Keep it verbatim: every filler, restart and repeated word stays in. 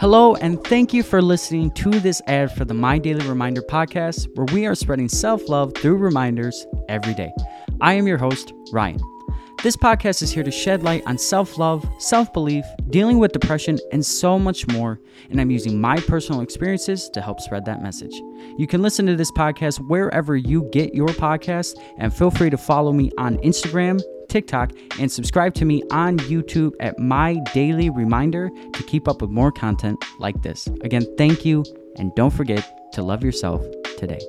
Hello, and thank you for listening to this ad for the My Daily Reminder podcast, where we are spreading self-love through reminders every day. I am your host, Ryan. This podcast is here to shed light on self-love, self-belief, dealing with depression, and so much more, and I'm using my personal experiences to help spread that message. You can listen to this podcast wherever you get your podcast, and feel free to follow me on Instagram, TikTok, and subscribe to me on YouTube at My Daily Reminder to keep up with more content like this. Again, thank you, and don't forget to love yourself today.